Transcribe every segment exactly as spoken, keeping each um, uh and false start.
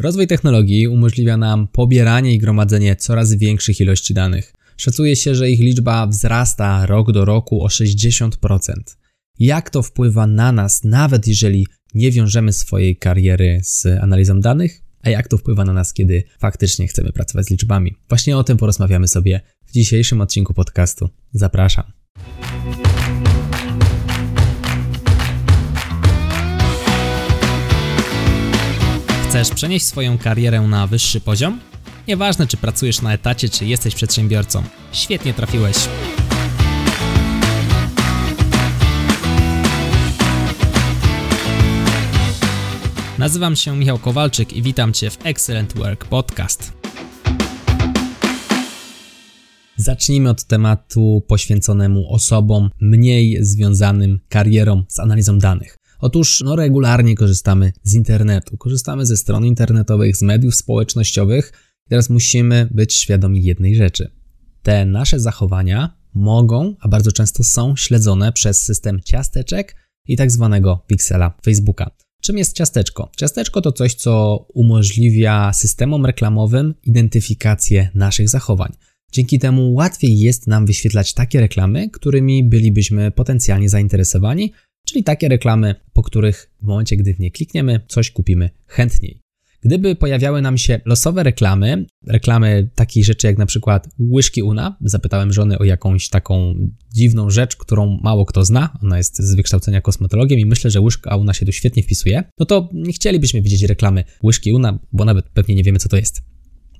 Rozwój technologii umożliwia nam pobieranie i gromadzenie coraz większych ilości danych. Szacuje się, że ich liczba wzrasta rok do roku o sześćdziesiąt procent. Jak to wpływa na nas, nawet jeżeli nie wiążemy swojej kariery z analizą danych? A jak to wpływa na nas, kiedy faktycznie chcemy pracować z liczbami? Właśnie o tym porozmawiamy sobie w dzisiejszym odcinku podcastu. Zapraszam. Chcesz przenieść swoją karierę na wyższy poziom? Nieważne, czy pracujesz na etacie, czy jesteś przedsiębiorcą. Świetnie trafiłeś. Nazywam się Michał Kowalczyk i witam Cię w Excellent Work Podcast. Zacznijmy od tematu poświęconemu osobom mniej związanym karierą z analizą danych. Otóż no, regularnie korzystamy z internetu, korzystamy ze stron internetowych, z mediów społecznościowych. Teraz musimy być świadomi jednej rzeczy. Te nasze zachowania mogą, a bardzo często są śledzone przez system ciasteczek i tak zwanego piksela Facebooka. Czym jest ciasteczko? Ciasteczko to coś, co umożliwia systemom reklamowym identyfikację naszych zachowań. Dzięki temu łatwiej jest nam wyświetlać takie reklamy, którymi bylibyśmy potencjalnie zainteresowani, czyli takie reklamy, po których w momencie, gdy w nie klikniemy, coś kupimy chętniej. Gdyby pojawiały nam się losowe reklamy, reklamy takich rzeczy jak na przykład Łyżki Una, zapytałem żony o jakąś taką dziwną rzecz, którą mało kto zna, ona jest z wykształcenia kosmetologiem i myślę, że Łyżka Una się tu świetnie wpisuje, no to nie chcielibyśmy widzieć reklamy Łyżki Una, bo nawet pewnie nie wiemy, co to jest.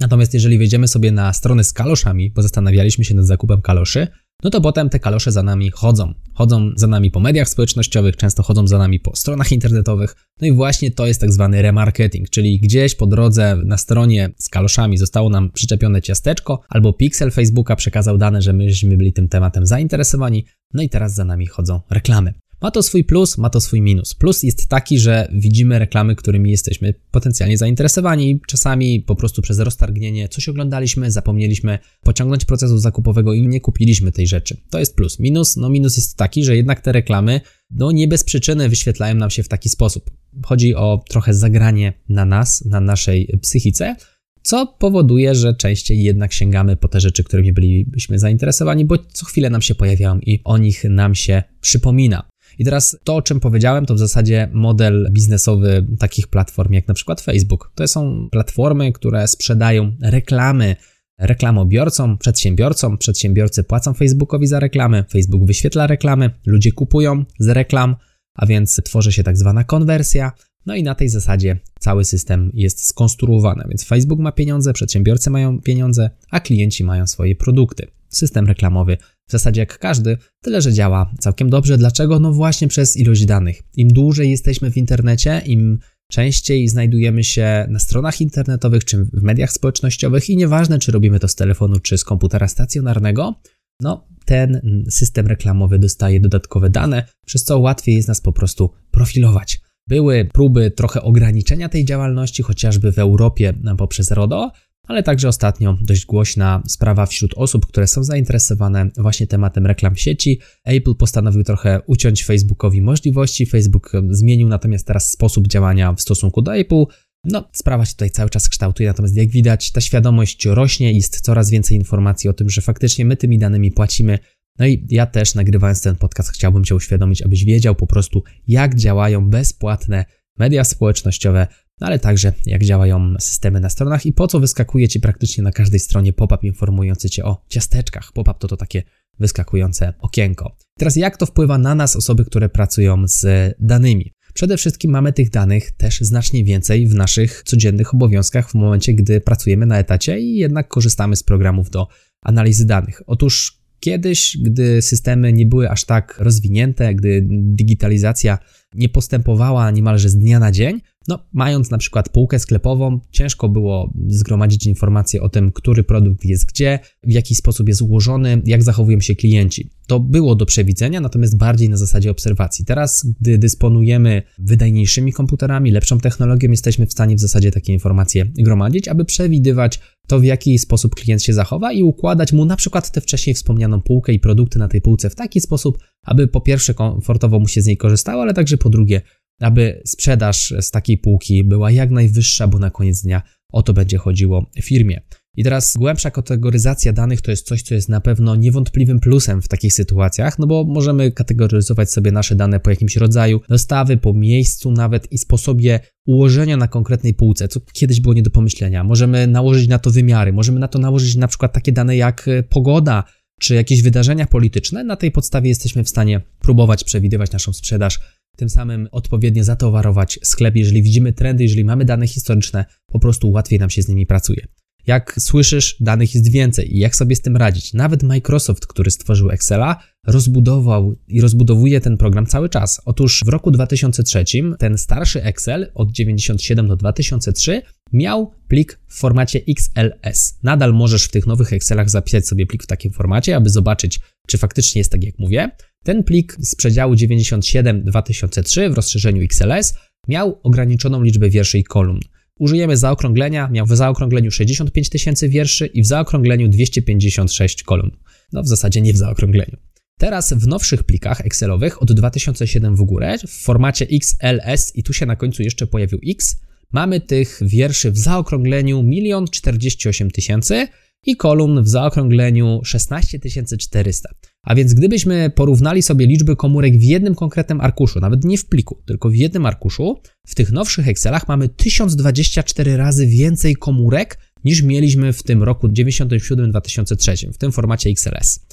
Natomiast jeżeli wejdziemy sobie na stronę z kaloszami, bo zastanawialiśmy się nad zakupem kaloszy, no to potem te kalosze za nami chodzą. Chodzą za nami po mediach społecznościowych, często chodzą za nami po stronach internetowych. No i właśnie to jest tak zwany remarketing, czyli gdzieś po drodze na stronie z kaloszami zostało nam przyczepione ciasteczko, albo piksel Facebooka przekazał dane, że myśmy byli tym tematem zainteresowani, no i teraz za nami chodzą reklamy. Ma to swój plus, ma to swój minus. Plus jest taki, że widzimy reklamy, którymi jesteśmy potencjalnie zainteresowani. Czasami po prostu przez roztargnienie coś oglądaliśmy, zapomnieliśmy pociągnąć procesu zakupowego i nie kupiliśmy tej rzeczy. To jest plus. Minus, no minus jest taki, że jednak te reklamy no nie bez przyczyny wyświetlają nam się w taki sposób. Chodzi o trochę zagranie na nas, na naszej psychice, co powoduje, że częściej jednak sięgamy po te rzeczy, którymi bylibyśmy zainteresowani, bo co chwilę nam się pojawiają i o nich nam się przypomina. I teraz to, o czym powiedziałem, to w zasadzie model biznesowy takich platform jak na przykład Facebook. To są platformy, które sprzedają reklamy reklamobiorcom, przedsiębiorcom. Przedsiębiorcy płacą Facebookowi za reklamy, Facebook wyświetla reklamy, ludzie kupują z reklam, a więc tworzy się tak zwana konwersja. No i na tej zasadzie cały system jest skonstruowany. Więc Facebook ma pieniądze, przedsiębiorcy mają pieniądze, a klienci mają swoje produkty. System reklamowy w zasadzie jak każdy, tyle że działa całkiem dobrze. Dlaczego? No właśnie przez ilość danych. Im dłużej jesteśmy w internecie, im częściej znajdujemy się na stronach internetowych czy w mediach społecznościowych i nieważne, czy robimy to z telefonu czy z komputera stacjonarnego, no ten system reklamowy dostaje dodatkowe dane, przez co łatwiej jest nas po prostu profilować. Były próby trochę ograniczenia tej działalności, chociażby w Europie poprzez RODO, ale także ostatnio dość głośna sprawa wśród osób, które są zainteresowane właśnie tematem reklam sieci. Apple postanowił trochę uciąć Facebookowi możliwości, Facebook zmienił natomiast teraz sposób działania w stosunku do Apple. No, sprawa się tutaj cały czas kształtuje, natomiast jak widać ta świadomość rośnie, jest coraz więcej informacji o tym, że faktycznie my tymi danymi płacimy. No i ja też nagrywając ten podcast chciałbym Cię uświadomić, abyś wiedział po prostu jak działają bezpłatne media społecznościowe, ale także jak działają systemy na stronach i po co wyskakuje Ci praktycznie na każdej stronie pop-up informujący Cię o ciasteczkach. Pop-up to to takie wyskakujące okienko. Teraz jak to wpływa na nas, osoby, które pracują z danymi? Przede wszystkim mamy tych danych też znacznie więcej w naszych codziennych obowiązkach w momencie, gdy pracujemy na etacie i jednak korzystamy z programów do analizy danych. Otóż kiedyś, gdy systemy nie były aż tak rozwinięte, gdy digitalizacja nie postępowała niemalże z dnia na dzień, no mając na przykład półkę sklepową, ciężko było zgromadzić informacje o tym, który produkt jest gdzie, w jaki sposób jest ułożony, jak zachowują się klienci. To było do przewidzenia, natomiast bardziej na zasadzie obserwacji. Teraz, gdy dysponujemy wydajniejszymi komputerami, lepszą technologią, jesteśmy w stanie w zasadzie takie informacje gromadzić, aby przewidywać to, w jaki sposób klient się zachowa i układać mu na przykład tę wcześniej wspomnianą półkę i produkty na tej półce w taki sposób, aby po pierwsze komfortowo mu się z niej korzystało, ale także po drugie aby sprzedaż z takiej półki była jak najwyższa, bo na koniec dnia o to będzie chodziło firmie. I teraz głębsza kategoryzacja danych to jest coś, co jest na pewno niewątpliwym plusem w takich sytuacjach, no bo możemy kategoryzować sobie nasze dane po jakimś rodzaju dostawy, po miejscu nawet i sposobie ułożenia na konkretnej półce, co kiedyś było nie do pomyślenia. Możemy nałożyć na to wymiary, możemy na to nałożyć na przykład takie dane jak pogoda, czy jakieś wydarzenia polityczne. Na tej podstawie jesteśmy w stanie próbować przewidywać naszą sprzedaż, tym samym odpowiednio zatowarować sklep. Jeżeli widzimy trendy, jeżeli mamy dane historyczne, po prostu łatwiej nam się z nimi pracuje. Jak słyszysz, danych jest więcej i jak sobie z tym radzić? Nawet Microsoft, który stworzył Excela, rozbudował i rozbudowuje ten program cały czas. Otóż w roku dwa tysiące trzecim ten starszy Excel od dziewięćdziesiątego siódmego do dwa tysiące trzeciego miał plik w formacie X L S. Nadal możesz w tych nowych Excelach zapisać sobie plik w takim formacie, aby zobaczyć, czy faktycznie jest tak, jak mówię. Ten plik z przedziału dziewięćdziesiąt siedem dwa tysiące trzy w rozszerzeniu X L S miał ograniczoną liczbę wierszy i kolumn. Użyjemy zaokrąglenia, miał w zaokrągleniu sześćdziesiąt pięć tysięcy wierszy i w zaokrągleniu dwieście pięćdziesiąt sześć kolumn. No w zasadzie nie w zaokrągleniu. Teraz w nowszych plikach Excelowych od dwa tysiące siódmego w górę w formacie X L S i tu się na końcu jeszcze pojawił X, mamy tych wierszy w zaokrągleniu milion czterdzieści osiem tysięcy i kolumn w zaokrągleniu szesnaście tysięcy czterysta. A więc gdybyśmy porównali sobie liczby komórek w jednym konkretnym arkuszu, nawet nie w pliku, tylko w jednym arkuszu, w tych nowszych Excelach mamy tysiąc dwadzieścia cztery razy więcej komórek niż mieliśmy w tym roku dziewięćdziesiątym siódmym dwa tysiące trzecim, w tym formacie X L S.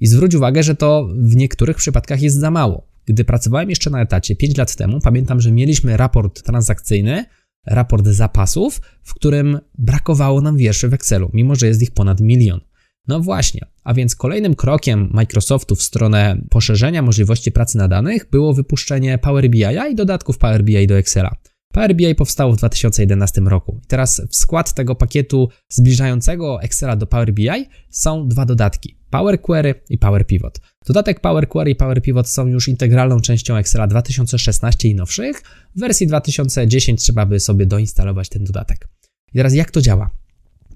I zwróć uwagę, że to w niektórych przypadkach jest za mało. Gdy pracowałem jeszcze na etacie pięć lat temu, pamiętam, że mieliśmy raport transakcyjny, raport zapasów, w którym brakowało nam wierszy w Excelu, mimo że jest ich ponad milion. No właśnie, a więc kolejnym krokiem Microsoftu w stronę poszerzenia możliwości pracy na danych było wypuszczenie Power B I i dodatków Power B I do Excela. Power B I powstało w dwa tysiące jedenastym roku. Teraz w skład tego pakietu zbliżającego Excela do Power B I są dwa dodatki, Power Query i Power Pivot. Dodatek Power Query i Power Pivot są już integralną częścią Excela dwa tysiące szesnastego i nowszych. W wersji dwa tysiące dziesiątej trzeba by sobie doinstalować ten dodatek. I teraz jak to działa?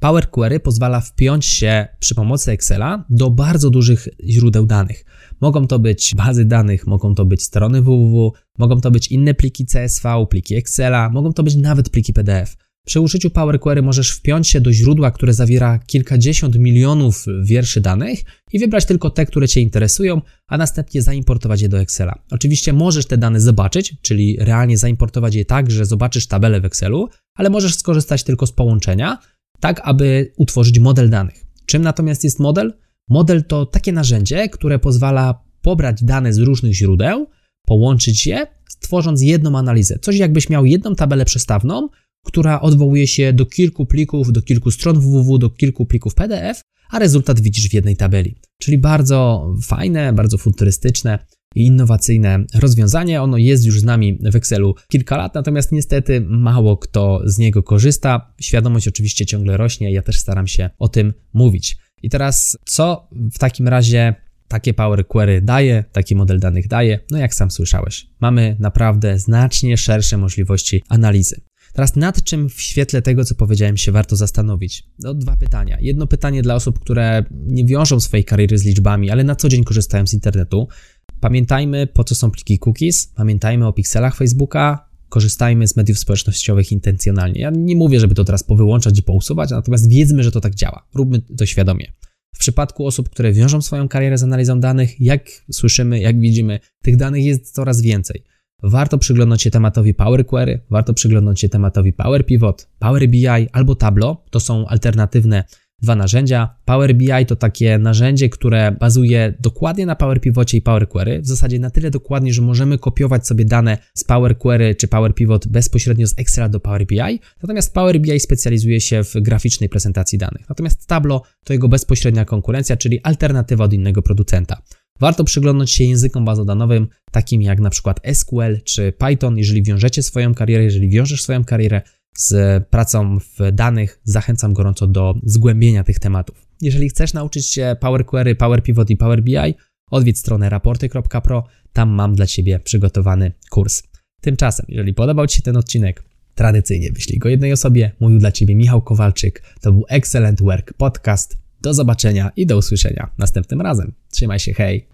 Power Query pozwala wpiąć się przy pomocy Excela do bardzo dużych źródeł danych. Mogą to być bazy danych, mogą to być strony www, mogą to być inne pliki C S V, pliki Excela, mogą to być nawet pliki P D F. Przy użyciu Power Query możesz wpiąć się do źródła, które zawiera kilkadziesiąt milionów wierszy danych i wybrać tylko te, które Cię interesują, a następnie zaimportować je do Excela. Oczywiście możesz te dane zobaczyć, czyli realnie zaimportować je tak, że zobaczysz tabelę w Excelu, ale możesz skorzystać tylko z połączenia, tak aby utworzyć model danych. Czym natomiast jest model? Model to takie narzędzie, które pozwala pobrać dane z różnych źródeł, połączyć je, tworząc jedną analizę. Coś jakbyś miał jedną tabelę przestawną, która odwołuje się do kilku plików, do kilku stron www, do kilku plików P D F, a rezultat widzisz w jednej tabeli. Czyli bardzo fajne, bardzo futurystyczne i innowacyjne rozwiązanie. Ono jest już z nami w Excelu kilka lat, natomiast niestety mało kto z niego korzysta. Świadomość oczywiście ciągle rośnie, ja też staram się o tym mówić. I teraz co w takim razie takie Power Query daje, taki model danych daje? No jak sam słyszałeś, mamy naprawdę znacznie szersze możliwości analizy. Teraz nad czym w świetle tego, co powiedziałem, się warto zastanowić? No dwa pytania. Jedno pytanie dla osób, które nie wiążą swojej kariery z liczbami, ale na co dzień korzystają z internetu. Pamiętajmy, po co są pliki cookies, pamiętajmy o pikselach Facebooka, korzystajmy z mediów społecznościowych intencjonalnie. Ja nie mówię, żeby to teraz powyłączać i pousuwać, natomiast wiedzmy, że to tak działa. Róbmy to świadomie. W przypadku osób, które wiążą swoją karierę z analizą danych, jak słyszymy, jak widzimy, tych danych jest coraz więcej. Warto przyglądać się tematowi Power Query, warto przyglądać się tematowi Power Pivot, Power B I albo Tableau, to są alternatywne dwa narzędzia. Power B I to takie narzędzie, które bazuje dokładnie na Power Pivocie i Power Query, w zasadzie na tyle dokładnie, że możemy kopiować sobie dane z Power Query czy Power Pivot bezpośrednio z Excela do Power B I, natomiast Power B I specjalizuje się w graficznej prezentacji danych, natomiast Tableau to jego bezpośrednia konkurencja, czyli alternatywa od innego producenta. Warto przyglądać się językom bazodanowym, takim jak na przykład S Q L czy Python, jeżeli wiążecie swoją karierę, jeżeli wiążesz swoją karierę z pracą w danych, zachęcam gorąco do zgłębienia tych tematów. Jeżeli chcesz nauczyć się Power Query, Power Pivot i Power B I, odwiedź stronę raporty kropka pro, tam mam dla Ciebie przygotowany kurs. Tymczasem, jeżeli podobał Ci się ten odcinek, tradycyjnie wyślij go jednej osobie. Mówił dla Ciebie Michał Kowalczyk, to był Excellent Work Podcast. Do zobaczenia i do usłyszenia następnym razem. Trzymaj się, hej!